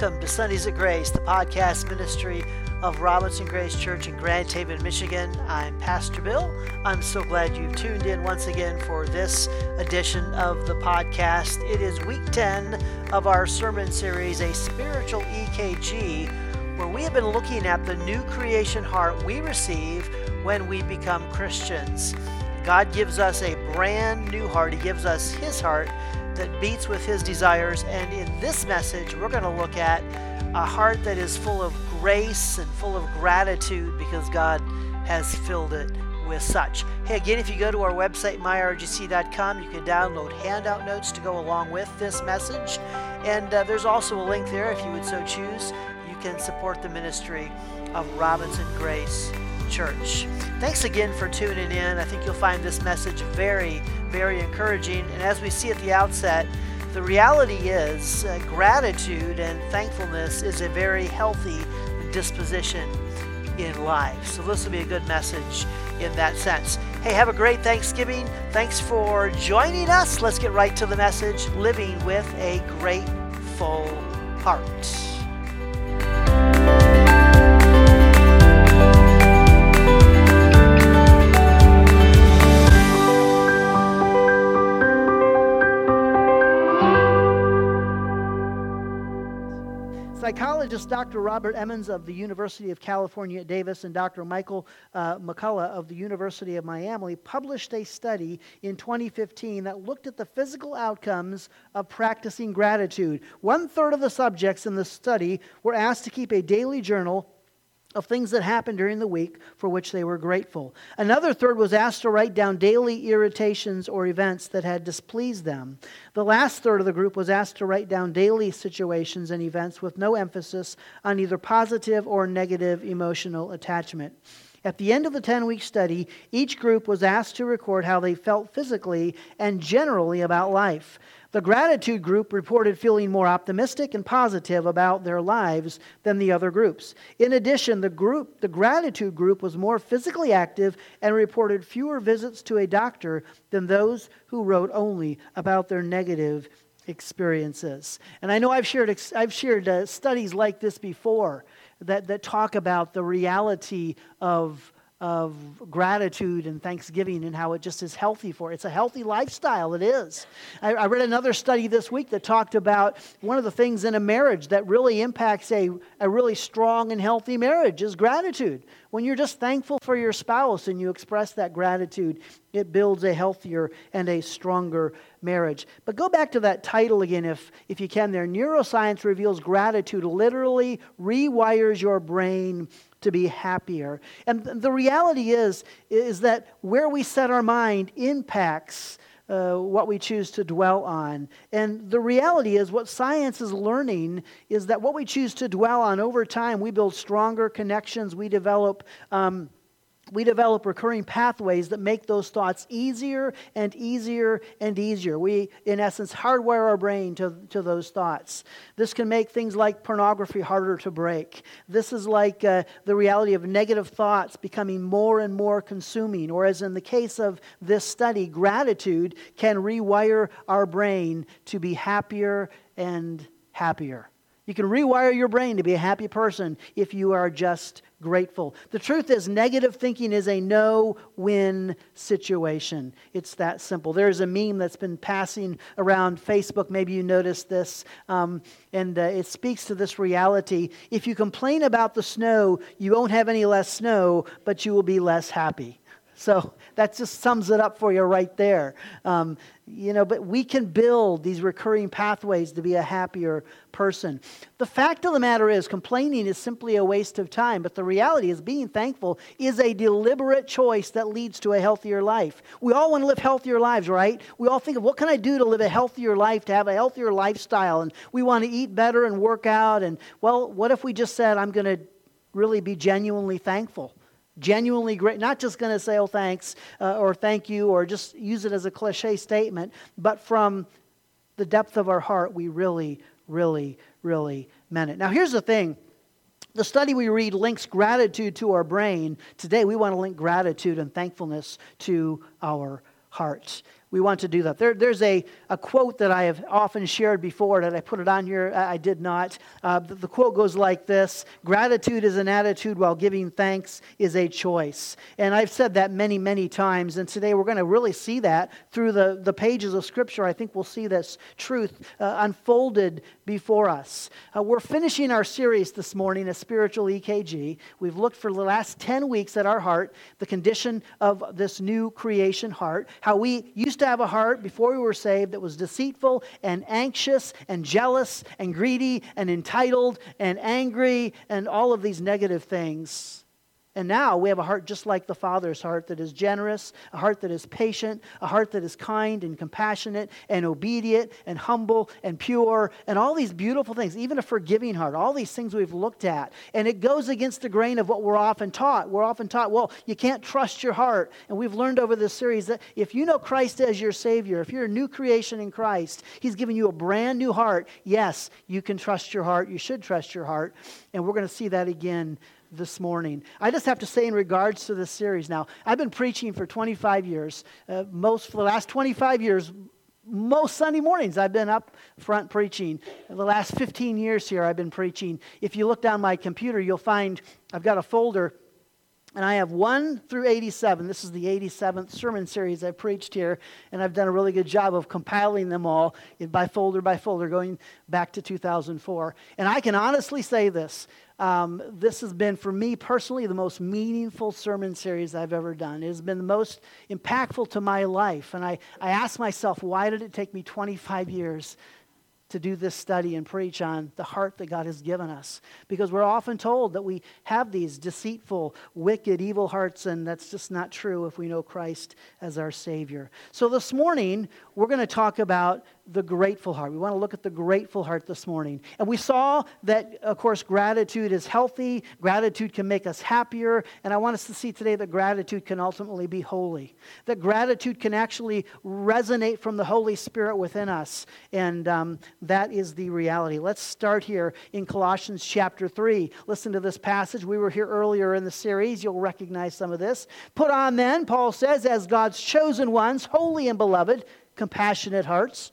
Welcome to Sundays at Grace, the podcast ministry of Robinson Grace Church in Grand Haven, Michigan. I'm Pastor Bill. I'm so glad you've tuned in once again for this edition of the podcast. It is week 10 of our sermon series, A Spiritual EKG, where we have been looking at the new creation heart we receive when we become Christians. God gives us a brand new heart. He gives us His heart that beats with His desires, and in this message we're going to look at a heart that is full of grace and full of gratitude because God has filled it with such. Hey, again, if you go to our website, myRGC.com, you can download handout notes to go along with this message, and there's also a link there if you would so choose. You can support the ministry of Robinson Grace Church. Thanks again for tuning in. I think you'll find this message very, very encouraging. And as we see at the outset, the reality is gratitude and thankfulness is a very healthy disposition in life. So this will be a good message in that sense. Hey, have a great Thanksgiving. Thanks for joining us. Let's get right to the message, living with a grateful heart. Psychologists Dr. Robert Emmons of the University of California at Davis and Dr. Michael McCullough of the University of Miami published a study in 2015 that looked at the physical outcomes of practicing gratitude. 1/3 of the subjects in the study were asked to keep a daily journal of things that happened during the week for which they were grateful. Another third was asked to write down daily irritations or events that had displeased them. The last third of the group was asked to write down daily situations and events with no emphasis on either positive or negative emotional attachment. At the end of the 10-week study, each group was asked to record how they felt physically and generally about life. The gratitude group reported feeling more optimistic and positive about their lives than the other groups. In addition, the gratitude group was more physically active and reported fewer visits to a doctor than those who wrote only about their negative experiences. And I know I've shared studies like this before that talk about the reality of gratitude and thanksgiving and how it just is healthy for it. It's a healthy lifestyle, it is. I read another study this week that talked about one of the things in a marriage that really impacts a really strong and healthy marriage is gratitude. When you're just thankful for your spouse and you express that gratitude, it builds a healthier and a stronger marriage. But go back to that title again if you can there. Neuroscience reveals gratitude literally rewires your brain to be happier. And the reality is that where we set our mind impacts what we choose to dwell on. And the reality is what science is learning is that what we choose to dwell on over time, we build stronger connections, we develop recurring pathways that make those thoughts easier and easier and easier. We, in essence, hardwire our brain to those thoughts. This can make things like pornography harder to break. This is like the reality of negative thoughts becoming more and more consuming, or as in the case of this study, gratitude can rewire our brain to be happier and happier. You can rewire your brain to be a happy person if you are just grateful. The truth is, negative thinking is a no-win situation. It's that simple. There's a meme that's been passing around Facebook. Maybe you noticed this, and it speaks to this reality. If you complain about the snow, you won't have any less snow, but you will be less happy. So that just sums it up for you right there. But we can build these recurring pathways to be a happier person. The fact of the matter is complaining is simply a waste of time, but the reality is being thankful is a deliberate choice that leads to a healthier life. We all want to live healthier lives, right? We all think of what can I do to live a healthier life, to have a healthier lifestyle, and we want to eat better and work out, and well, what if we just said I'm going to really be genuinely thankful? Genuinely great, not just going to say, oh, thanks, or thank you, or just use it as a cliche statement, but from the depth of our heart, we really, really, really meant it. Now, here's the thing. The study we read links gratitude to our brain. Today, we want to link gratitude and thankfulness to our heart. we want to do that. There's a quote that I have often shared before that I put it on here. I did not. The quote goes like this: gratitude is an attitude, while giving thanks is a choice. And I've said that many, many times. And today we're going to really see that through the pages of Scripture. I think we'll see this truth unfolded before us. We're finishing our series this morning, A Spiritual EKG. We've looked for the last 10 weeks at our heart, the condition of this new creation heart, how we used to have a heart before we were saved that was deceitful and anxious and jealous and greedy and entitled and angry and all of these negative things. And now we have a heart just like the Father's heart that is generous, a heart that is patient, a heart that is kind and compassionate and obedient and humble and pure and all these beautiful things, even a forgiving heart, all these things we've looked at. And it goes against the grain of what we're often taught. We're often taught, well, you can't trust your heart. And we've learned over this series that if you know Christ as your Savior, if you're a new creation in Christ, He's given you a brand new heart. Yes, you can trust your heart. You should trust your heart. And we're going to see that again this morning. I just have to say in regards to this series now, I've been preaching for 25 years. For the last 25 years, most Sunday mornings I've been up front preaching. In the last 15 years here I've been preaching. If you look down my computer, you'll find I've got a folder and I have 1 through 87. This is the 87th sermon series I preached here, and I've done a really good job of compiling them all by folder, going back to 2004. And I can honestly say this. This has been, for me personally, the most meaningful sermon series I've ever done. It has been the most impactful to my life. And I asked myself, why did it take me 25 years to do this study and preach on the heart that God has given us? Because we're often told that we have these deceitful, wicked, evil hearts, and that's just not true if we know Christ as our Savior. So this morning, we're going to talk about the grateful heart. We want to look at the grateful heart this morning. And we saw that, of course, gratitude is healthy. Gratitude can make us happier. And I want us to see today that gratitude can ultimately be holy. That gratitude can actually resonate from the Holy Spirit within us. And that is the reality. Let's start here in Colossians chapter 3. Listen to this passage. We were here earlier in the series. You'll recognize some of this. Put on then, Paul says, as God's chosen ones, holy and beloved, compassionate hearts.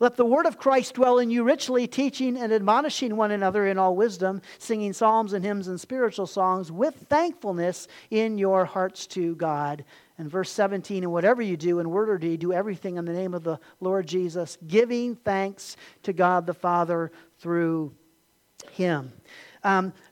Let the word of Christ dwell in you richly, teaching and admonishing one another in all wisdom, singing psalms and hymns and spiritual songs with thankfulness in your hearts to God. And verse 17, and whatever you do in word or deed, do everything in the name of the Lord Jesus, giving thanks to God the Father through Him.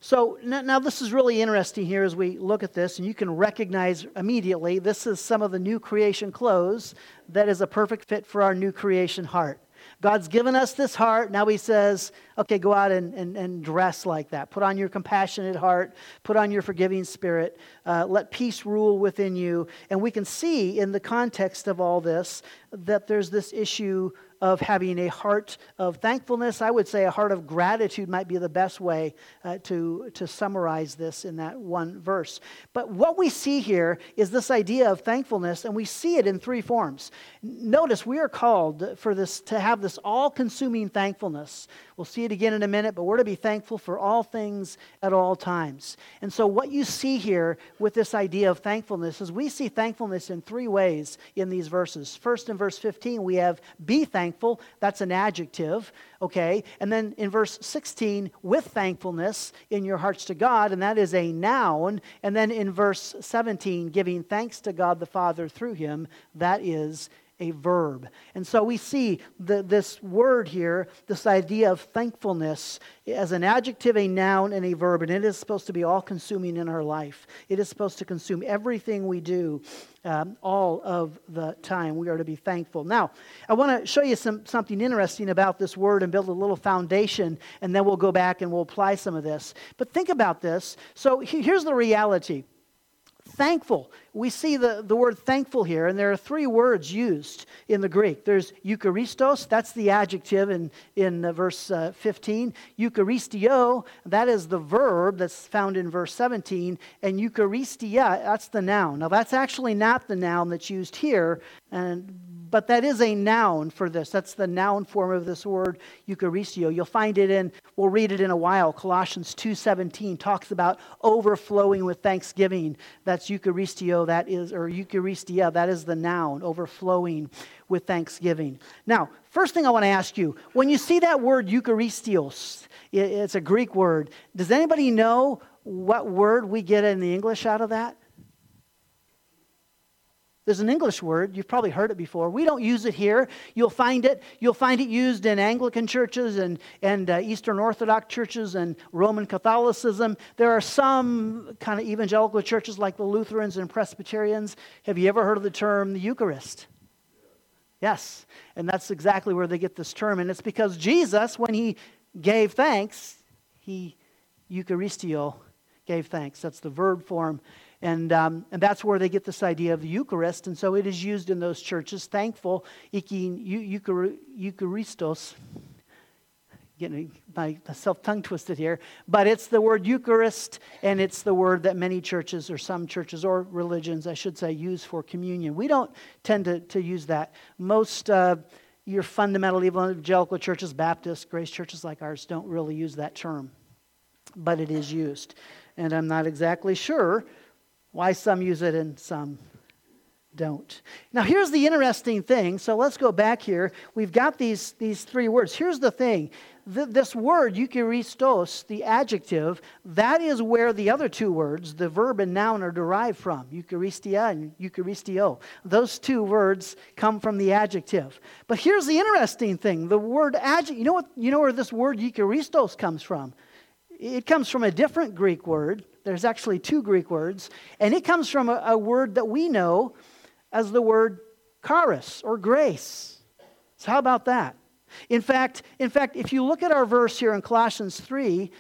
So now this is really interesting here as we look at this, and you can recognize immediately this is some of the new creation clothes that is a perfect fit for our new creation heart. God's given us this heart. Now He says, okay, go out and dress like that. Put on your compassionate heart. Put on your forgiving spirit. Let peace rule within you. And we can see in the context of all this that there's this issue of having a heart of thankfulness. I would say a heart of gratitude might be the best way to summarize this in that one verse. But what we see here is this idea of thankfulness, and we see it in three forms. Notice we are called for this to have this all-consuming thankfulness. We'll see it again in a minute, but we're to be thankful for all things at all times. And so what you see here with this idea of thankfulness is we see thankfulness in three ways in these verses. First, in verse 15, we have be thankful. Thankful, that's an adjective, okay? And then in verse 16, with thankfulness in your hearts to God, and that is a noun. And then in verse 17, giving thanks to God the Father through Him, that is a verb. And so we see this word here, this idea of thankfulness as an adjective, a noun, and a verb, and it is supposed to be all-consuming in our life. It is supposed to consume everything we do. All of the time, we are to be thankful. Now, I want to show you something interesting about this word and build a little foundation, and then we'll go back and we'll apply some of this. But think about this. So here's the reality. Thankful. We see the word thankful here, and there are three words used in the Greek. There's eucharistos, that's the adjective in verse 15. Eucharistio, that is the verb that's found in verse 17. And eucharistia, that's the noun. Now, that's actually not the noun that's used here, but that is a noun for this. That's the noun form of this word, eucharistio. You'll find it we'll read it in a while, Colossians 2:17 talks about overflowing with thanksgiving. That's eucharistio, eucharistia, that is the noun, overflowing with thanksgiving. Now, first thing I want to ask you, when you see that word eucharistios, it's a Greek word, does anybody know what word we get in the English out of that? There's an English word. You've probably heard it before. We don't use it here. You'll find it used in Anglican churches and Eastern Orthodox churches and Roman Catholicism. There are some kind of evangelical churches like the Lutherans and Presbyterians. Have you ever heard of the term the Eucharist? Yes. And that's exactly where they get this term. And it's because Jesus, when he gave thanks, he Eucharistio gave thanks. That's the verb form. And that's where they get this idea of the Eucharist. And so it is used in those churches. Thankful, Eucharistos. Getting myself tongue twisted here. But it's the word Eucharist, and it's the word that many churches, or some churches or religions, I should say, use for communion. We don't tend to use that. Most your fundamental evangelical churches, Baptist, Grace churches like ours, don't really use that term. But it is used. And I'm not exactly sure why some use it and some don't. Now, here's the interesting thing. So let's go back here. We've got these three words. Here's the thing. This word, eucharistos, the adjective, that is where the other two words, the verb and noun, are derived from. Eucharistia and eucharistio. Those two words come from the adjective. But here's the interesting thing. The word adjective, you know where this word eucharistos comes from? It comes from a different Greek word. There's actually two Greek words, and it comes from a word that we know as the word charis, or grace. So how about that? In fact, if you look at our verse here in Colossians 3,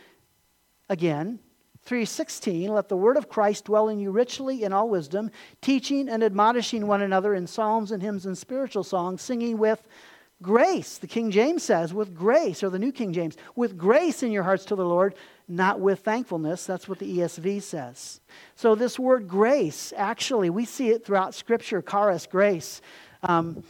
again, 3:16, let the word of Christ dwell in you richly in all wisdom, teaching and admonishing one another in psalms and hymns and spiritual songs, singing with grace, the King James says, with grace, or the New King James, with grace in your hearts to the Lord, not with thankfulness. That's what the ESV says. So this word grace, actually, we see it throughout Scripture, charis, grace. But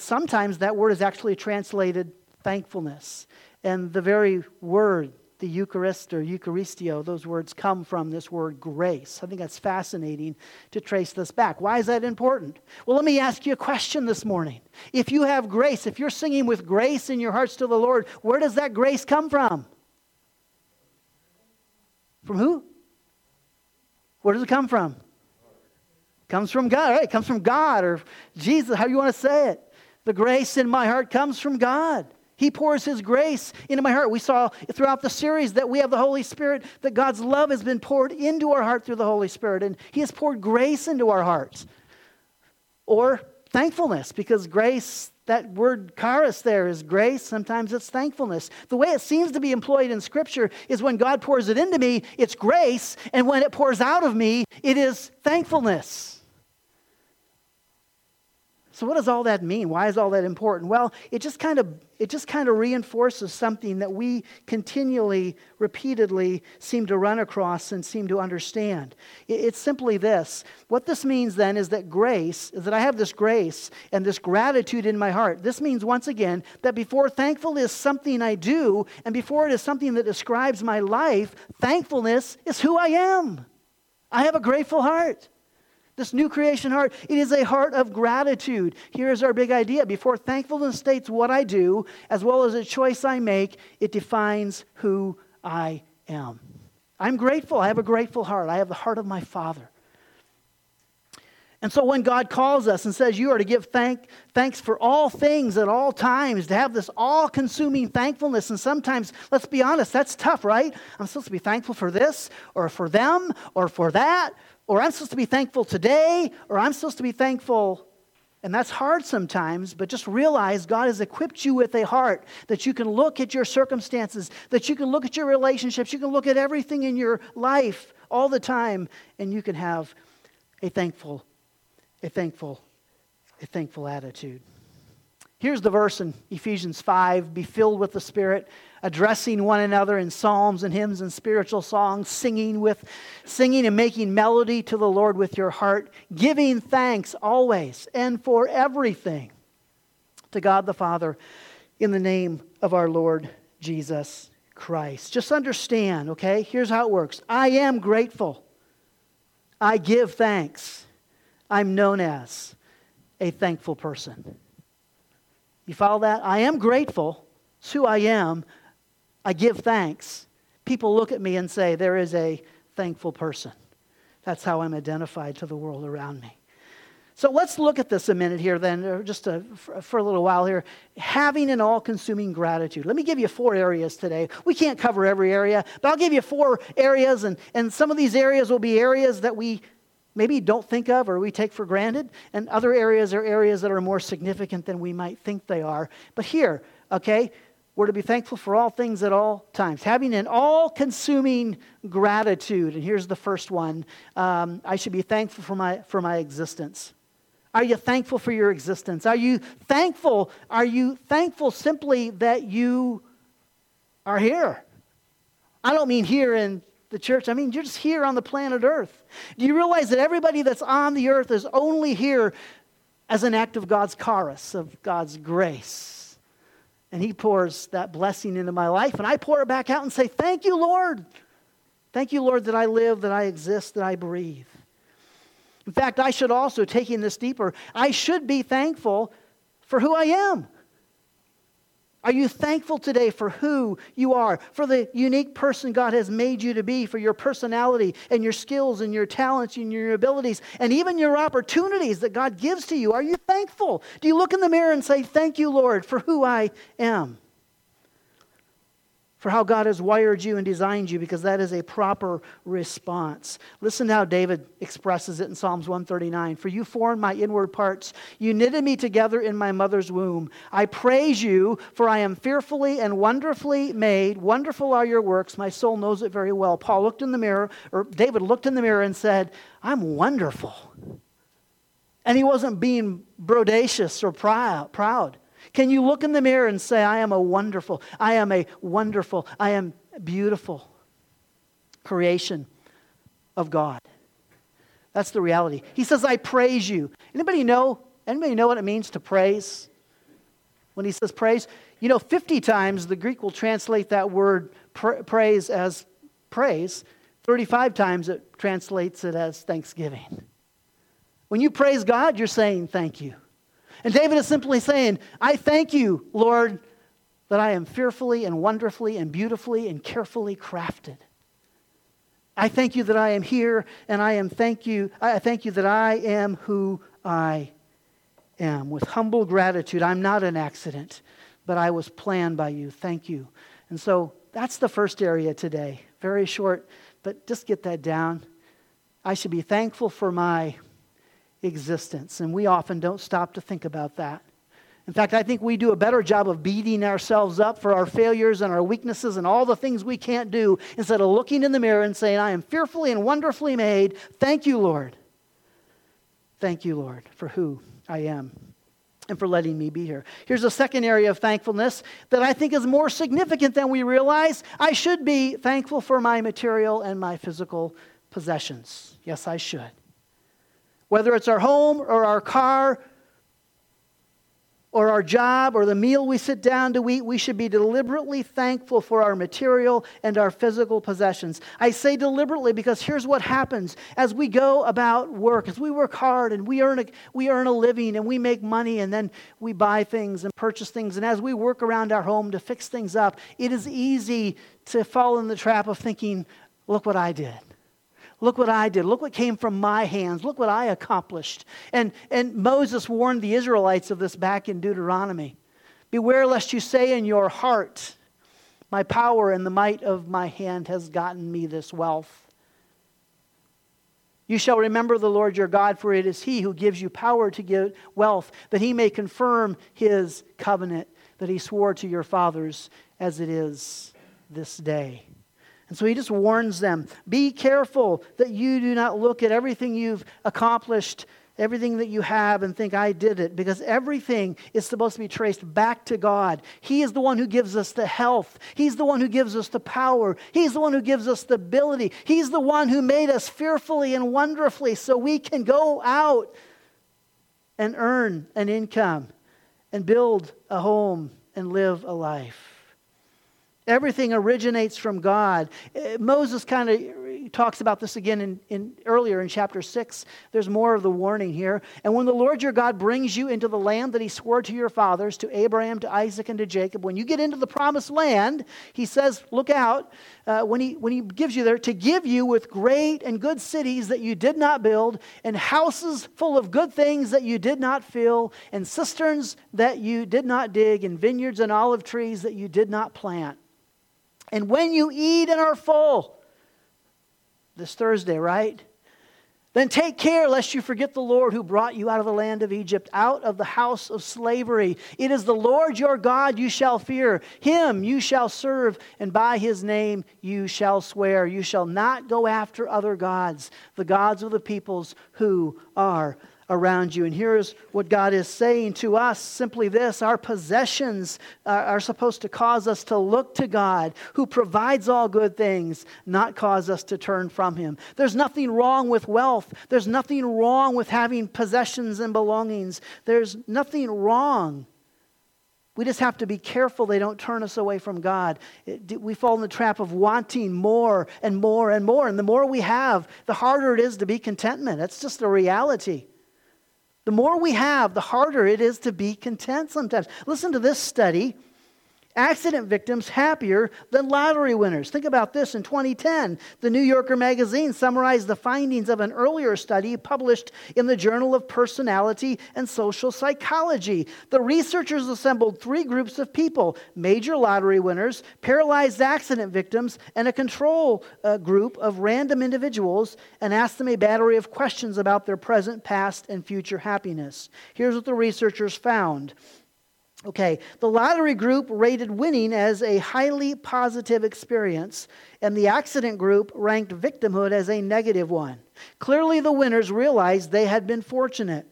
sometimes that word is actually translated thankfulness. And the very word, the Eucharist or Eucharistio, those words come from this word grace. I think that's fascinating to trace this back. Why is that important? Well, let me ask you a question this morning. If you have grace, if you're singing with grace in your hearts to the Lord, where does that grace come from? From who? Where does it come from? It comes from God, right? It comes from God or Jesus, however you want to say it. The grace in my heart comes from God. He pours His grace into my heart. We saw throughout the series that we have the Holy Spirit, that God's love has been poured into our heart through the Holy Spirit, and He has poured grace into our hearts. Or thankfulness, because grace, that word charis there is grace, sometimes it's thankfulness. The way it seems to be employed in Scripture is when God pours it into me, it's grace, and when it pours out of me, it is thankfulness. So what does all that mean? Why is all that important? Well, it just kind of reinforces something that we continually, repeatedly seem to run across and seem to understand. It's simply this. What this means then is that grace, is that I have this grace and this gratitude in my heart. This means, once again, that before thankfulness is something I do and before it is something that describes my life, thankfulness is who I am. I have a grateful heart. This new creation heart, it is a heart of gratitude. Here's our big idea. Before thankfulness states what I do, as well as a choice I make, it defines who I am. I'm grateful. I have a grateful heart. I have the heart of my Father. And so when God calls us and says, you are to give thanks for all things at all times, to have this all-consuming thankfulness, and sometimes, let's be honest, that's tough, right? I'm supposed to be thankful for this, or for them, or for that. Or I'm supposed to be thankful today, or I'm supposed to be thankful And that's hard sometimes, but just realize God has equipped you with a heart that you can look at your circumstances, that you can look at your relationships, you can look at everything in your life all the time, and you can have a thankful attitude. Here's the verse in Ephesians 5, be filled with the Spirit, addressing one another in psalms and hymns and spiritual songs, singing and making melody to the Lord with your heart, giving thanks always and for everything to God the Father in the name of our Lord Jesus Christ. Just understand, okay? Here's how it works. I am grateful. I give thanks. I'm known as a thankful person. You follow that? I am grateful. It's who I am. I give thanks. People look at me and say, there is a thankful person. That's how I'm identified to the world around me. So let's look at this a minute here then, or just for a little while here. Having an all-consuming gratitude. Let me give you 4 areas today. We can't cover every area, but I'll give you 4 areas, and some of these areas will be areas that we maybe don't think of or we take for granted, and other areas are areas that are more significant than we might think they are. But here, okay, we're to be thankful for all things at all times. Having an all-consuming gratitude. And here's the first one. I should be thankful for my existence. Are you thankful for your existence? Are you thankful? Are you thankful simply that you are here? I don't mean here in the church. I mean, you're just here on the planet Earth. Do you realize that everybody that's on the earth is only here as an act of God's charis, of God's grace? And he pours that blessing into my life, and I pour it back out and say, thank you, Lord. Thank you, Lord, that I live, that I exist, that I breathe. In fact, I should also, taking this deeper, I should be thankful for who I am. Are you thankful today for who you are, for the unique person God has made you to be, for your personality and your skills and your talents and your abilities and even your opportunities that God gives to you? Are you thankful? Do you look in the mirror and say, thank you, Lord, for who I am, for how God has wired you and designed you, because that is a proper response. Listen to how David expresses it in Psalms 139. For you formed my inward parts. You knitted me together in my mother's womb. I praise you, for I am fearfully and wonderfully made. Wonderful are your works. My soul knows it very well. David looked in the mirror and said, I'm wonderful. And he wasn't being braggadocious or proud. Can you look in the mirror and say, I am beautiful creation of God? That's the reality. He says, I praise you. Anybody know what it means to praise? When he says praise, 50 times the Greek will translate that word praise as praise. 35 times it translates it as thanksgiving. When you praise God, you're saying thank you. And David is simply saying, I thank you, Lord, that I am fearfully and wonderfully and beautifully and carefully crafted. I thank you that I am here, and I thank you that I am who I am. With humble gratitude, I'm not an accident, but I was planned by you. Thank you. And so that's the first area today. Very short, but just get that down. I should be thankful for my existence, and we often don't stop to think about that. In fact, I think we do a better job of beating ourselves up for our failures and our weaknesses and all the things we can't do instead of looking in the mirror and saying, I am fearfully and wonderfully made. Thank you, Lord. Thank you, Lord, for who I am and for letting me be here. Here's a second area of thankfulness that I think is more significant than we realize. I should be thankful for my material and my physical possessions. Yes, I should. Whether it's our home or our car or our job or the meal we sit down to eat, we should be deliberately thankful for our material and our physical possessions. I say deliberately because here's what happens as we go about work, as we work hard and we earn a living and we make money and then we buy things and purchase things. And as we work around our home to fix things up, it is easy to fall in the trap of thinking, look what I did. Look what I did. Look what came from my hands. Look what I accomplished. And Moses warned the Israelites of this back in Deuteronomy. Beware lest you say in your heart, my power and the might of my hand has gotten me this wealth. You shall remember the Lord your God, for it is he who gives you power to get wealth, that he may confirm his covenant that he swore to your fathers as it is this day. And so he just warns them, be careful that you do not look at everything you've accomplished, everything that you have, and think, I did it. Because everything is supposed to be traced back to God. He is the one who gives us the health. He's the one who gives us the power. He's the one who gives us the ability. He's the one who made us fearfully and wonderfully so we can go out and earn an income and build a home and live a life. Everything originates from God. Moses kind of talks about this again earlier in chapter 6. There's more of the warning here. And when the Lord your God brings you into the land that he swore to your fathers, to Abraham, to Isaac, and to Jacob, when you get into the promised land, he says, look out, when he gives you there, to give you with great and good cities that you did not build, and houses full of good things that you did not fill, and cisterns that you did not dig, and vineyards and olive trees that you did not plant. And when you eat and are full, this Thursday, right? Then take care lest you forget the Lord who brought you out of the land of Egypt, out of the house of slavery. It is the Lord your God you shall fear. Him you shall serve, and by his name you shall swear. You shall not go after other gods, the gods of the peoples who are around you. And here's what God is saying to us, simply this: our possessions are supposed to cause us to look to God, who provides all good things, not cause us to turn from him. There's nothing wrong with wealth. There's nothing wrong with having possessions and belongings. There's nothing wrong. We just have to be careful they don't turn us away from God. We fall in the trap of wanting more and more and more. And the more we have, the harder it is to be contentment. That's just the reality. The more we have, the harder it is to be content sometimes. Listen to this study. Accident victims happier than lottery winners. Think about this. In 2010, the New Yorker magazine summarized the findings of an earlier study published in the Journal of Personality and Social Psychology. The researchers assembled three groups of people: major lottery winners, paralyzed accident victims, and a control group of random individuals, and asked them a battery of questions about their present, past, and future happiness. Here's what the researchers found. Okay, the lottery group rated winning as a highly positive experience, and the accident group ranked victimhood as a negative one. Clearly, the winners realized they had been fortunate.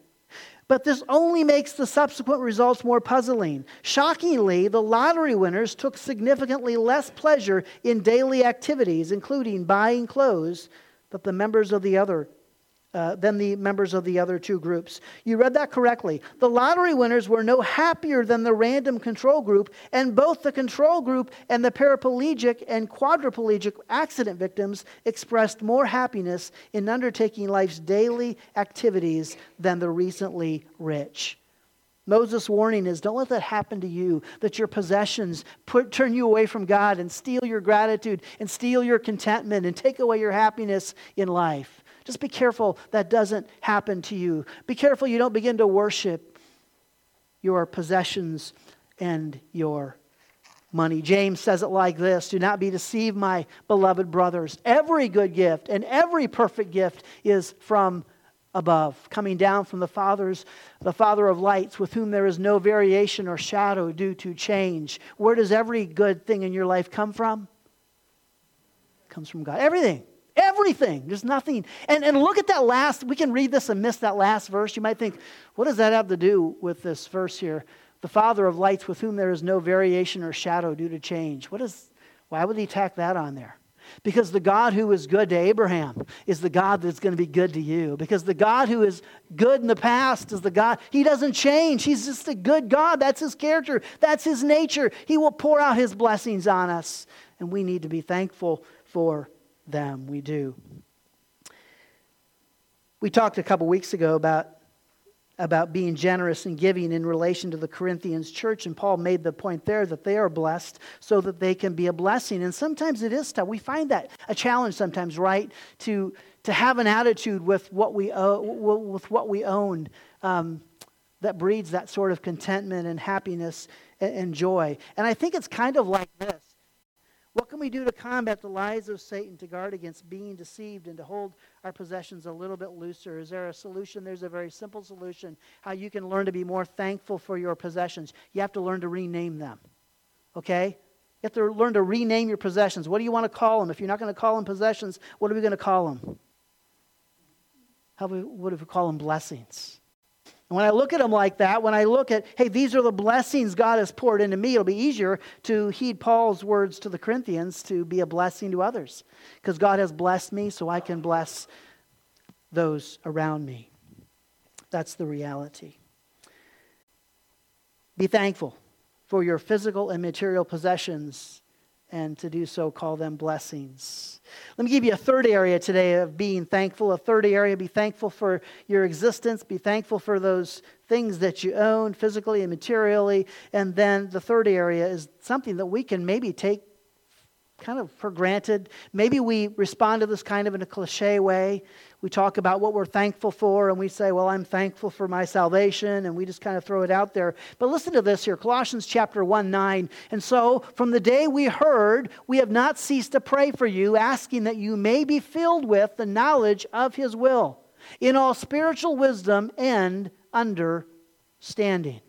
But this only makes the subsequent results more puzzling. Shockingly, the lottery winners took significantly less pleasure in daily activities, including buying clothes, than the members of the other two groups. You read that correctly. The lottery winners were no happier than the random control group, and both the control group and the paraplegic and quadriplegic accident victims expressed more happiness in undertaking life's daily activities than the recently rich. Moses' warning is, don't let that happen to you, that your possessions turn you away from God and steal your gratitude and steal your contentment and take away your happiness in life. Just be careful that doesn't happen to you. Be careful you don't begin to worship your possessions and your money. James says it like this: do not be deceived, my beloved brothers. Every good gift and every perfect gift is from above, coming down from the Father of lights, with whom there is no variation or shadow due to change. Where does every good thing in your life come from? It comes from God. Everything. Everything. There's nothing. And look at that last, we can read this and miss that last verse. You might think, what does that have to do with this verse here? The Father of lights, with whom there is no variation or shadow due to change. Why would he tack that on there? Because the God who is good to Abraham is the God that's going to be good to you. Because the God who is good in the past is the God, he doesn't change. He's just a good God. That's his character. That's his nature. He will pour out his blessings on us. And we need to be thankful for them. We do. We talked a couple weeks ago about being generous and giving in relation to the Corinthian church, and Paul made the point there that they are blessed so that they can be a blessing. And sometimes it is tough. We find that a challenge sometimes, right? To have an attitude with what we owe, with what we own, that breeds that sort of contentment and happiness and joy. And I think it's kind of like this. What can we do to combat the lies of Satan, to guard against being deceived, and to hold our possessions a little bit looser? Is there a solution? There's a very simple solution. How you can learn to be more thankful for your possessions. You have to learn to rename them. Okay? You have to learn to rename your possessions. What do you want to call them? If you're not going to call them possessions, what are we going to call them? What if we call them blessings? And when I look at them like that, when I look at, hey, these are the blessings God has poured into me, it'll be easier to heed Paul's words to the Corinthians to be a blessing to others. Because God has blessed me, so I can bless those around me. That's the reality. Be thankful for your physical and material possessions, and to do so, call them blessings. Let me give you a third area today of being thankful. A third area, be thankful for your existence. Be thankful for those things that you own, physically and materially. And then the third area is something that we can maybe take kind of for granted. Maybe we respond to this kind of in a cliche way. We talk about what we're thankful for, and we say, well, I'm thankful for my salvation, and we just kind of throw it out there. But listen to this here, Colossians chapter 1:9. And so, from the day we heard, we have not ceased to pray for you, asking that you may be filled with the knowledge of his will, in all spiritual wisdom and understanding.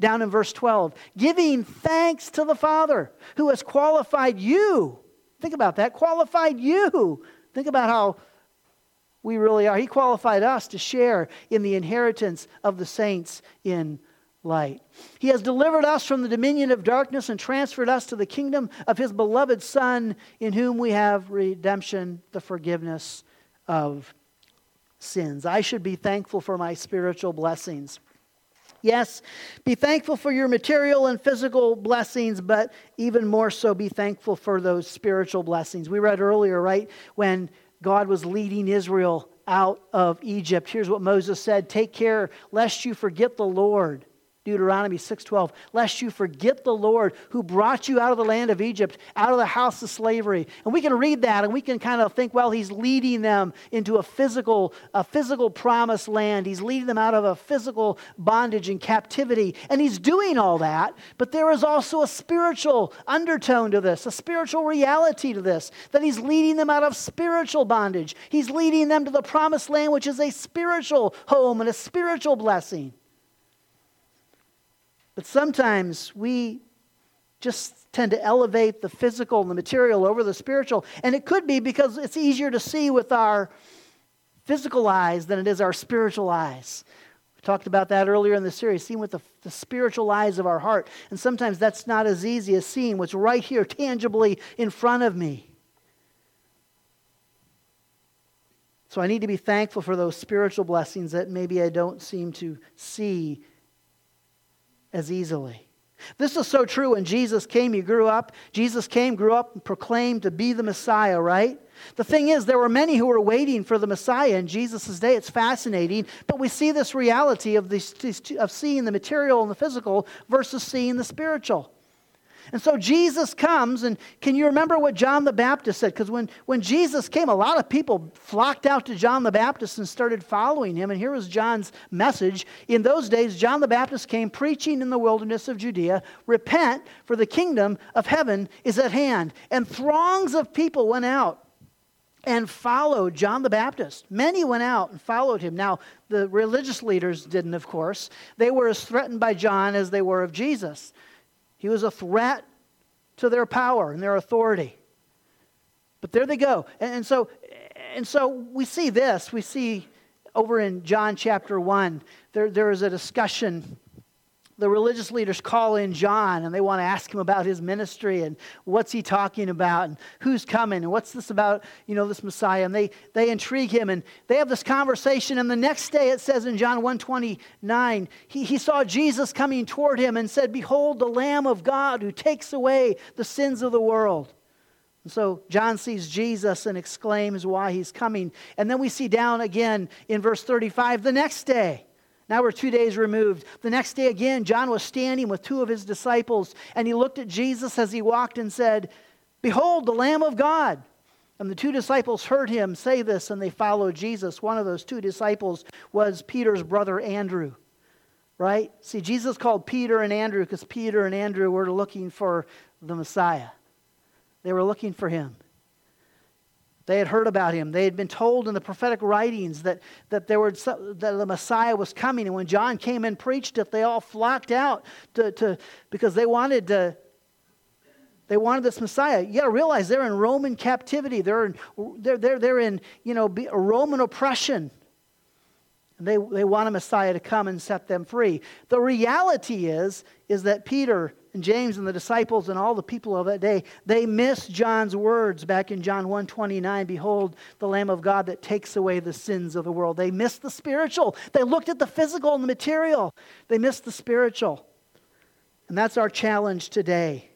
Down in verse 12, giving thanks to the Father who has qualified you. Think about that, qualified you. Think about how we really are. He qualified us to share in the inheritance of the saints in light. He has delivered us from the dominion of darkness and transferred us to the kingdom of his beloved Son, in whom we have redemption, the forgiveness of sins. I should be thankful for my spiritual blessings. Yes, be thankful for your material and physical blessings, but even more so, be thankful for those spiritual blessings. We read earlier, right, when God was leading Israel out of Egypt. Here's what Moses said, take care lest you forget the Lord. Deuteronomy 6:12, lest you forget the Lord who brought you out of the land of Egypt, out of the house of slavery. And we can read that and we can kind of think, well, he's leading them into a physical promised land. He's leading them out of a physical bondage and captivity. And he's doing all that, but there is also a spiritual undertone to this, a spiritual reality to this, that he's leading them out of spiritual bondage. He's leading them to the promised land, which is a spiritual home and a spiritual blessing. But sometimes we just tend to elevate the physical and the material over the spiritual. And it could be because it's easier to see with our physical eyes than it is our spiritual eyes. We talked about that earlier in the series, seeing with the spiritual eyes of our heart. And sometimes that's not as easy as seeing what's right here tangibly in front of me. So I need to be thankful for those spiritual blessings that maybe I don't seem to see as easily. This is so true. When Jesus came, he grew up. Jesus came, grew up, and proclaimed to be the Messiah, right? The thing is, there were many who were waiting for the Messiah in Jesus' day. It's fascinating, but we see this reality of seeing the material and the physical versus seeing the spiritual. And so Jesus comes, and can you remember what John the Baptist said? Because when Jesus came, a lot of people flocked out to John the Baptist and started following him. And here was John's message. In those days, John the Baptist came preaching in the wilderness of Judea, repent, for the kingdom of heaven is at hand. And throngs of people went out and followed John the Baptist. Many went out and followed him. Now, the religious leaders didn't, of course. They were as threatened by John as they were of Jesus. He was a threat to their power and their authority. But there they go. And so we see this. We see over in John chapter 1, there is a discussion. The religious leaders call in John, and they want to ask him about his ministry and what's he talking about and who's coming and what's this about, this Messiah. And they intrigue him, and they have this conversation. And the next day it says in John 1:29, he saw Jesus coming toward him and said, behold, the Lamb of God who takes away the sins of the world. And so John sees Jesus and exclaims why he's coming. And then we see down again in verse 35, the next day. Now we're 2 days removed. The next day again, John was standing with two of his disciples, and he looked at Jesus as he walked and said, behold, the Lamb of God. And the two disciples heard him say this, and they followed Jesus. One of those two disciples was Peter's brother Andrew, right? See, Jesus called Peter and Andrew because Peter and Andrew were looking for the Messiah. They were looking for him. They had heard about him. They had been told in the prophetic writings that the Messiah was coming. And when John came and preached it, they all flocked out because they wanted this Messiah. You got to realize they're in Roman captivity. They're in Roman oppression. And they want a Messiah to come and set them free. The reality is that Peter and James and the disciples and all the people of that day, they missed John's words back in John 1:29, "Behold, the Lamb of God that takes away the sins of the world." They missed the spiritual. They looked at the physical and the material. They missed the spiritual. And that's our challenge today.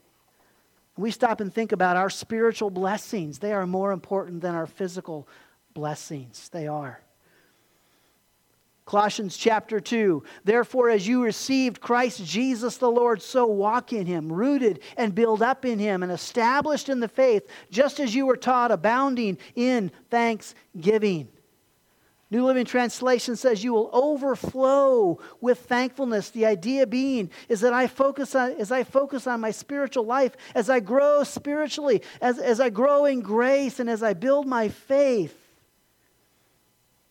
We stop and think about our spiritual blessings. They are more important than our physical blessings. They are. Colossians chapter 2, "Therefore, as you received Christ Jesus the Lord, so walk in him, rooted and built up in him and established in the faith, just as you were taught, abounding in thanksgiving." New Living Translation says, "You will overflow with thankfulness." The idea being is that as I focus on my spiritual life, as I grow spiritually, as I grow in grace, and as I build my faith,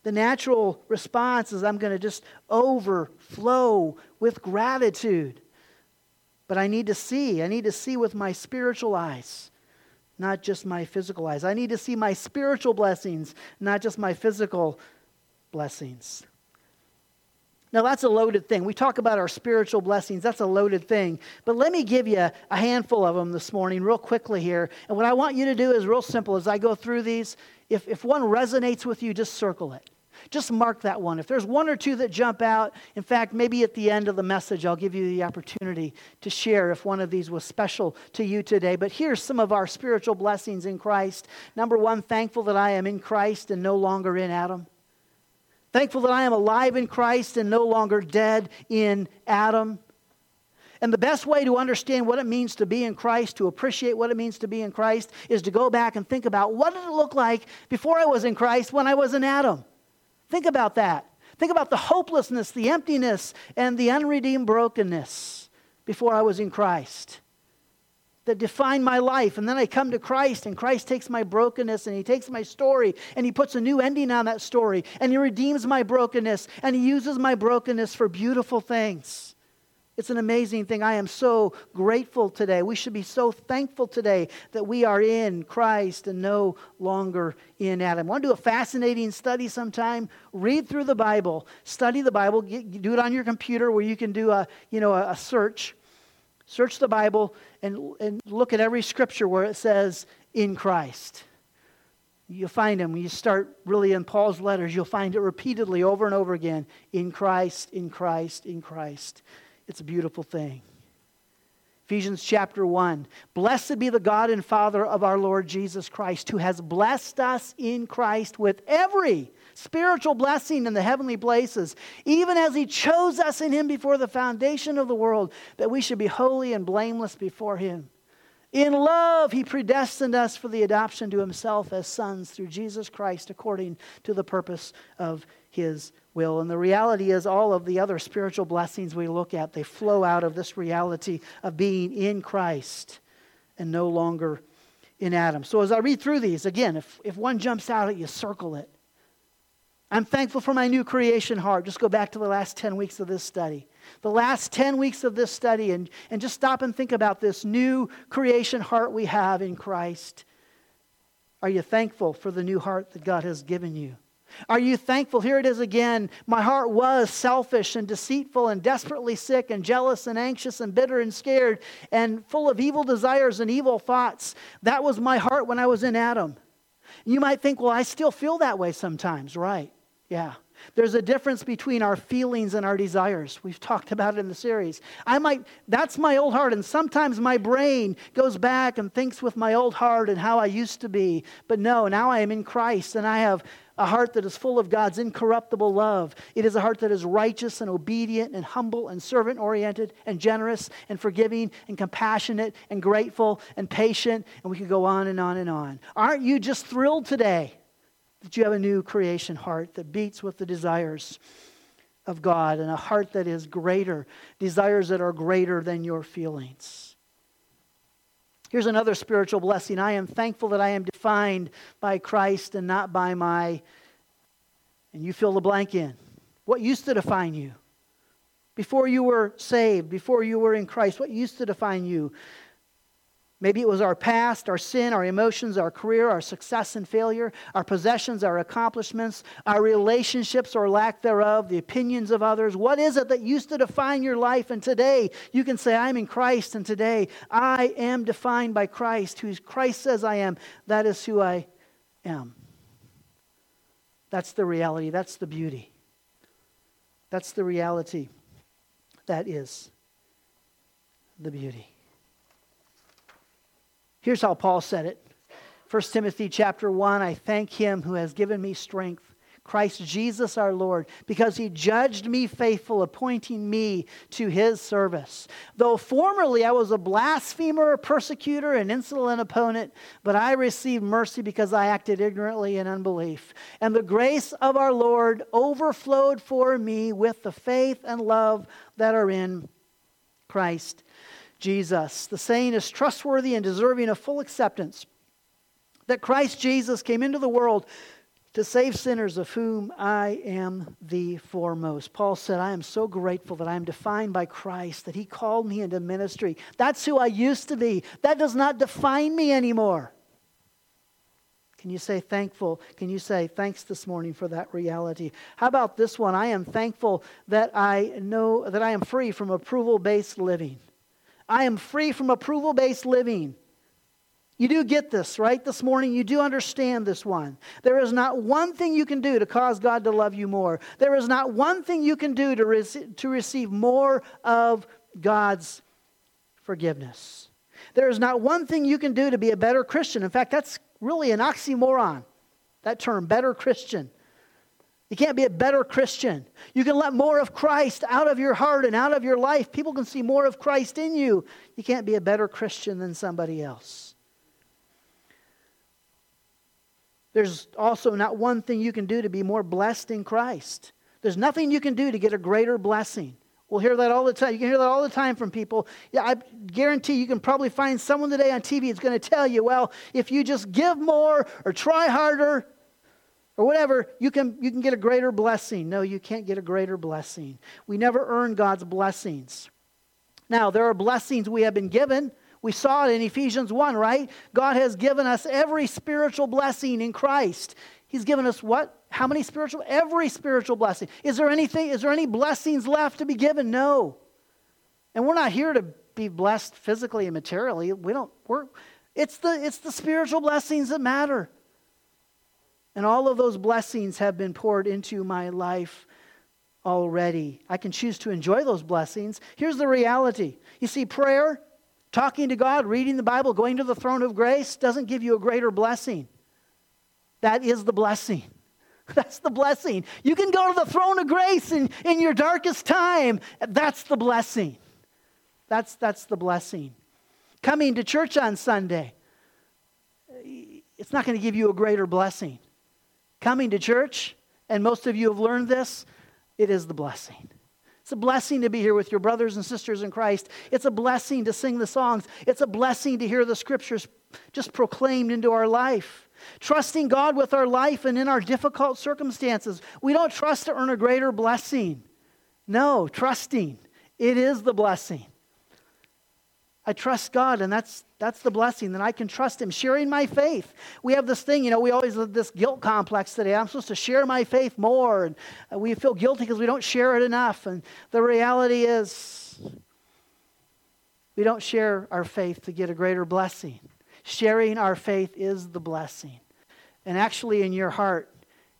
the natural response is I'm going to just overflow with gratitude. But I need to see with my spiritual eyes, not just my physical eyes. I need to see my spiritual blessings, not just my physical blessings. Now, that's a loaded thing. We talk about our spiritual blessings. That's a loaded thing. But let me give you a handful of them this morning real quickly here. And what I want you to do is real simple. As I go through these, if one resonates with you, just circle it. Just mark that one. If there's one or two that jump out, in fact, maybe at the end of the message, I'll give you the opportunity to share if one of these was special to you today. But here's some of our spiritual blessings in Christ. Number one, thankful that I am in Christ and no longer in Adam. Thankful that I am alive in Christ and no longer dead in Adam. And the best way to understand what it means to be in Christ, to appreciate what it means to be in Christ, is to go back and think about what did it look like before I was in Christ when I was in Adam. Think about that. Think about the hopelessness, the emptiness, and the unredeemed brokenness before I was in Christ that defined my life. And then I come to Christ, and Christ takes my brokenness, and he takes my story, and he puts a new ending on that story, and he redeems my brokenness, and he uses my brokenness for beautiful things. It's an amazing thing. I am so grateful today. We should be so thankful today that we are in Christ and no longer in Adam. Want to do a fascinating study sometime? Read through the Bible. Study the Bible. Do it on your computer where you can do a search. Search the Bible and look at every scripture where it says in Christ. You'll find them. When you start really in Paul's letters, you'll find it repeatedly over and over again. In Christ, in Christ, in Christ. It's a beautiful thing. Ephesians chapter 1. "Blessed be the God and Father of our Lord Jesus Christ, who has blessed us in Christ with every spiritual blessing in the heavenly places, even as he chose us in him before the foundation of the world, that we should be holy and blameless before him. In love, he predestined us for the adoption to himself as sons through Jesus Christ, according to the purpose of his will." And the reality is all of the other spiritual blessings we look at, they flow out of this reality of being in Christ and no longer in Adam. So as I read through these, again, if one jumps out at you, circle it. I'm thankful for my new creation heart. Just go back to the last 10 weeks of this study. The last 10 weeks of this study, and just stop and think about this new creation heart we have in Christ. Are you thankful for the new heart that God has given you? Are you thankful? Here it is again. "My heart was selfish and deceitful and desperately sick and jealous and anxious and bitter and scared and full of evil desires and evil thoughts." That was my heart when I was in Adam. You might think, well, I still feel that way sometimes, right? Yeah. There's a difference between our feelings and our desires. We've talked about it in the series. That's my old heart, and sometimes my brain goes back and thinks with my old heart and how I used to be. But no, now I am in Christ, and I have a heart that is full of God's incorruptible love. It is a heart that is righteous and obedient and humble and servant-oriented and generous and forgiving and compassionate and grateful and patient. And we could go on and on and on. Aren't you just thrilled today that you have a new creation heart that beats with the desires of God, and a heart that is greater, desires that are greater than your feelings? Here's another spiritual blessing. I am thankful that I am defined by Christ and not by my... And you fill the blank in. What used to define you? Before you were saved, before you were in Christ, what used to define you? Maybe it was our past, our sin, our emotions, our career, our success and failure, our possessions, our accomplishments, our relationships or lack thereof, the opinions of others. What is it that used to define your life? And today you can say, I'm in Christ, and today I am defined by Christ. Who Christ says I am, that is who I am. That's the reality. That's the beauty. That's the reality. That is the beauty. Here's how Paul said it. 1 Timothy chapter 1, I thank him who has given me strength, Christ Jesus our Lord, because he judged me faithful, appointing me to his service. Though formerly I was a blasphemer, a persecutor, an insolent opponent, but I received mercy because I acted ignorantly in unbelief. And the grace of our Lord overflowed for me with the faith and love that are in Christ Jesus. The saying is trustworthy and deserving of full acceptance, that Christ Jesus came into the world to save sinners, of whom I am the foremost. Paul said, I am so grateful that I am defined by Christ, that he called me into ministry. That's who I used to be. That does not define me anymore. Can you say thankful? Can you say thanks this morning for that reality? How about this one? I am thankful that I know that I am free from approval-based living. I am free from approval-based living. You do get this, right? This morning, you do understand this one. There is not one thing you can do to cause God to love you more. There is not one thing you can do to receive more of God's forgiveness. There is not one thing you can do to be a better Christian. In fact, that's really an oxymoron, that term, better Christian. You can't be a better Christian. You can let more of Christ out of your heart and out of your life. People can see more of Christ in you. You can't be a better Christian than somebody else. There's also not one thing you can do to be more blessed in Christ. There's nothing you can do to get a greater blessing. We'll hear that all the time. You can hear that all the time from people. Yeah, I guarantee you can probably find someone today on TV that's going to tell you, well, if you just give more or try harder, or whatever, you can get a greater blessing. No, you can't get a greater blessing. We never earn God's blessings. Now, there are blessings we have been given. We saw it in Ephesians 1, right? God has given us every spiritual blessing in Christ. He's given us what? How many spiritual? Every spiritual blessing. Is there any blessings left to be given? No. And we're not here to be blessed physically and materially. It's the spiritual blessings that matter. And all of those blessings have been poured into my life already. I can choose to enjoy those blessings. Here's the reality. You see, prayer, talking to God, reading the Bible, going to the throne of grace doesn't give you a greater blessing. That is the blessing. That's the blessing. You can go to the throne of grace in your darkest time. That's the blessing. That's the blessing. Coming to church on Sunday, it's not going to give you a greater blessing. Coming to church, and most of you have learned this, it is the blessing. It's a blessing to be here with your brothers and sisters in Christ. It's a blessing to sing the songs. It's a blessing to hear the scriptures just proclaimed into our life. Trusting God with our life and in our difficult circumstances. We don't trust to earn a greater blessing. No, trusting. It is the blessing. I trust God, and that's the blessing, that I can trust Him. Sharing my faith. We have this thing, we always have this guilt complex today. I'm supposed to share my faith more, and we feel guilty because we don't share it enough. And the reality is, we don't share our faith to get a greater blessing. Sharing our faith is the blessing. And actually, in your heart,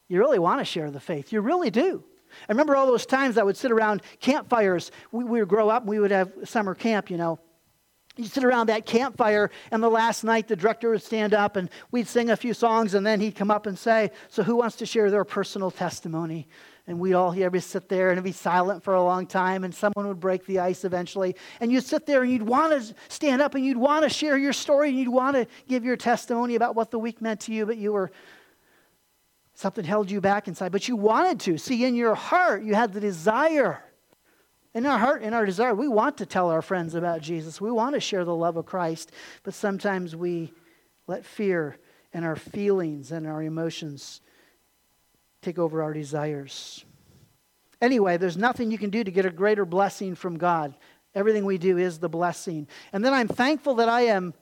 you really want to share the faith. You really do. I remember all those times I would sit around campfires. We would grow up, and we would have summer camp, You sit around that campfire, and the last night the director would stand up and we'd sing a few songs, and then he'd come up and say, so who wants to share their personal testimony? And we'd all sit there, and it'd be silent for a long time, and someone would break the ice eventually. And you'd sit there and you'd want to stand up and you'd want to share your story and you'd want to give your testimony about what the week meant to you, but something held you back inside. But you wanted to. See, in your heart you had the desire. In our heart, in our desire, we want to tell our friends about Jesus. We want to share the love of Christ, but sometimes we let fear and our feelings and our emotions take over our desires. Anyway, there's nothing you can do to get a greater blessing from God. Everything we do is the blessing. And then I'm thankful that I am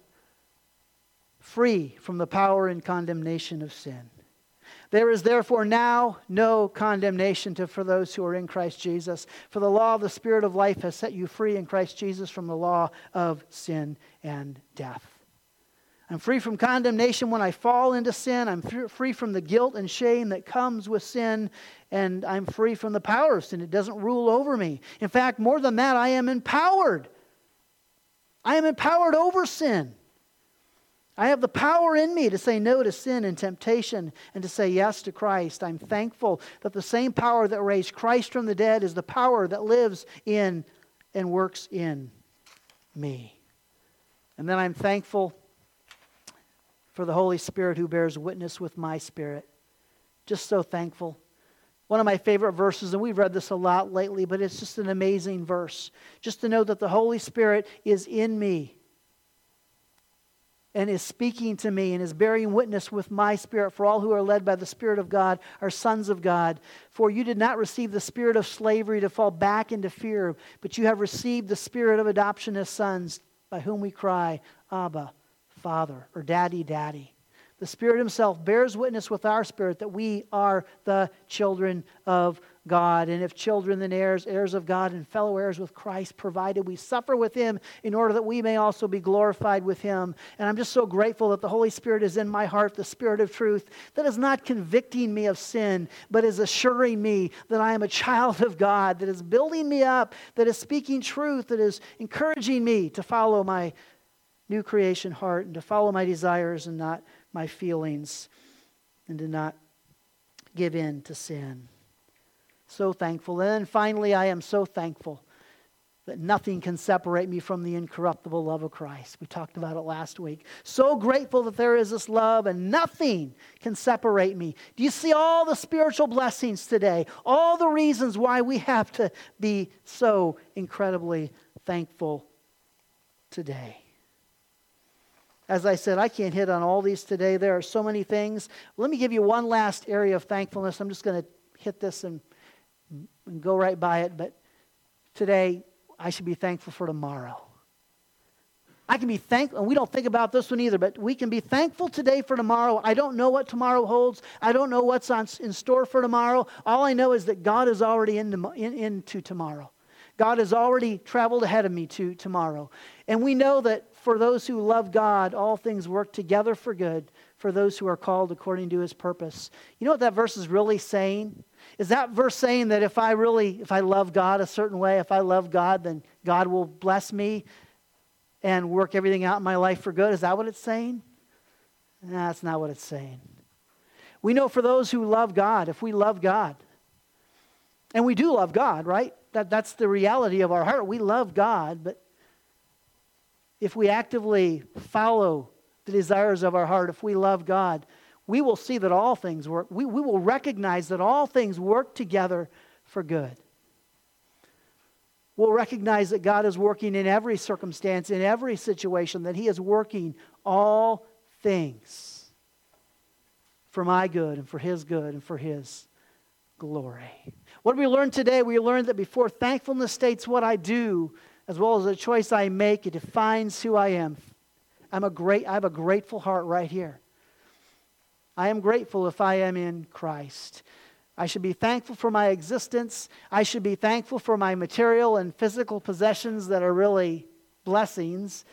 free from the power and condemnation of sin. There is therefore now no condemnation for those who are in Christ Jesus. For the law of the Spirit of life has set you free in Christ Jesus from the law of sin and death. I'm free from condemnation when I fall into sin. I'm free from the guilt and shame that comes with sin. And I'm free from the power of sin. It doesn't rule over me. In fact, more than that, I am empowered. I am empowered over sin. I have the power in me to say no to sin and temptation and to say yes to Christ. I'm thankful that the same power that raised Christ from the dead is the power that lives in and works in me. And then I'm thankful for the Holy Spirit who bears witness with my spirit. Just so thankful. One of my favorite verses, and we've read this a lot lately, but it's just an amazing verse. Just to know that the Holy Spirit is in me and is speaking to me and is bearing witness with my spirit. For all who are led by the Spirit of God are sons of God. For you did not receive the spirit of slavery to fall back into fear, but you have received the spirit of adoption as sons, by whom we cry, Abba, Father, or Daddy, Daddy. The Spirit Himself bears witness with our spirit that we are the children of God. And if children, then heirs, heirs of God and fellow heirs with Christ, provided we suffer with Him in order that we may also be glorified with Him. And I'm just so grateful that the Holy Spirit is in my heart, the Spirit of truth, that is not convicting me of sin, but is assuring me that I am a child of God, that is building me up, that is speaking truth, that is encouraging me to follow my new creation heart and to follow my desires and not my feelings and to not give in to sin. So thankful. And then finally, I am so thankful that nothing can separate me from the incorruptible love of Christ. We talked about it last week. So grateful that there is this love and nothing can separate me. Do you see all the spiritual blessings today? All the reasons why we have to be so incredibly thankful today. As I said, I can't hit on all these today. There are so many things. Let me give you one last area of thankfulness. I'm just going to hit this and go right by it, but today I should be thankful for tomorrow. I can be thankful, and we don't think about this one either, but we can be thankful today for tomorrow. I don't know what tomorrow holds. I don't know what's in store for tomorrow. All I know is that God is already into tomorrow. God has already traveled ahead of me to tomorrow. And we know that for those who love God, all things work together for good for those who are called according to His purpose. You know what that verse is really saying? Is that verse saying that if I love God a certain way, if I love God, then God will bless me and work everything out in my life for good? Is that what it's saying? No, that's not what it's saying. We know for those who love God, if we love God, and we do love God, right? That's the reality of our heart. We love God, but if we actively follow the desires of our heart, if we love God, we will see that all things work. We will recognize that all things work together for good. We'll recognize that God is working in every circumstance, in every situation, that He is working all things for my good and for His good and for His glory. What we learned today, we learned that before thankfulness states what I do, as well as the choice I make, it defines who I am. I have a grateful heart right here. I am grateful if I am in Christ. I should be thankful for my existence. I should be thankful for my material and physical possessions that are really blessings.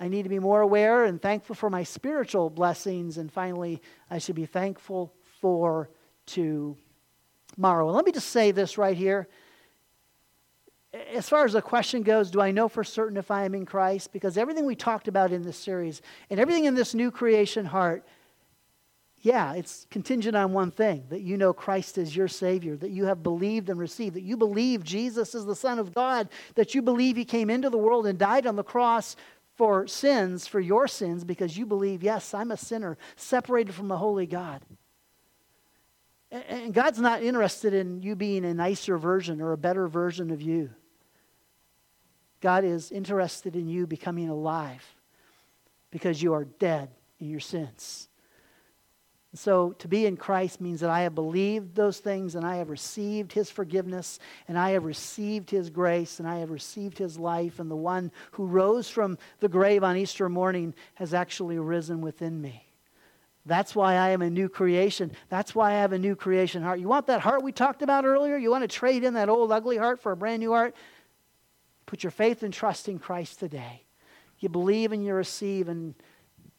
I need to be more aware and thankful for my spiritual blessings. And finally, I should be thankful for tomorrow. And let me just say this right here. As far as the question goes, do I know for certain if I am in Christ? Because everything we talked about in this series and everything in this new creation heart, yeah, it's contingent on one thing, that you know Christ is your Savior, that you have believed and received, that you believe Jesus is the Son of God, that you believe He came into the world and died on the cross for sins, for your sins, because you believe, yes, I'm a sinner, separated from the holy God. And God's not interested in you being a nicer version or a better version of you. God is interested in you becoming alive because you are dead in your sins. So to be in Christ means that I have believed those things and I have received his forgiveness and I have received his grace and I have received his life, and the one who rose from the grave on Easter morning has actually risen within me. That's why I am a new creation. That's why I have a new creation heart. You want that heart we talked about earlier? You want to trade in that old ugly heart for a brand new heart? Put your faith and trust in Christ today. You believe and you receive, and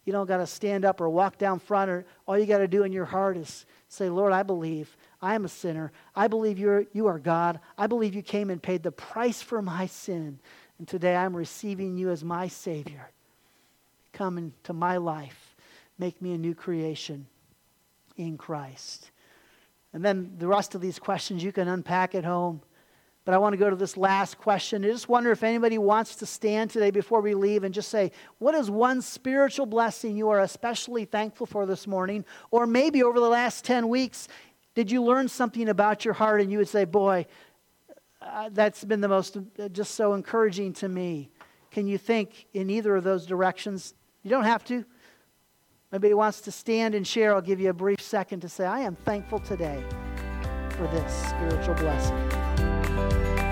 you don't got to stand up or walk down front. Or all you got to do in your heart is say, Lord, I believe I am a sinner. I believe you are God. I believe you came and paid the price for my sin. And today I'm receiving you as my Savior. Come into my life. Make me a new creation in Christ. And then the rest of these questions you can unpack at home. But I want to go to this last question. I just wonder if anybody wants to stand today before we leave and just say, what is one spiritual blessing you are especially thankful for this morning? Or maybe over the last 10 weeks, did you learn something about your heart and you would say, boy, that's been the most, just so encouraging to me. Can you think in either of those directions? You don't have to. Nobody wants to stand and share. I'll give you a brief second to say, I am thankful today for this spiritual blessing.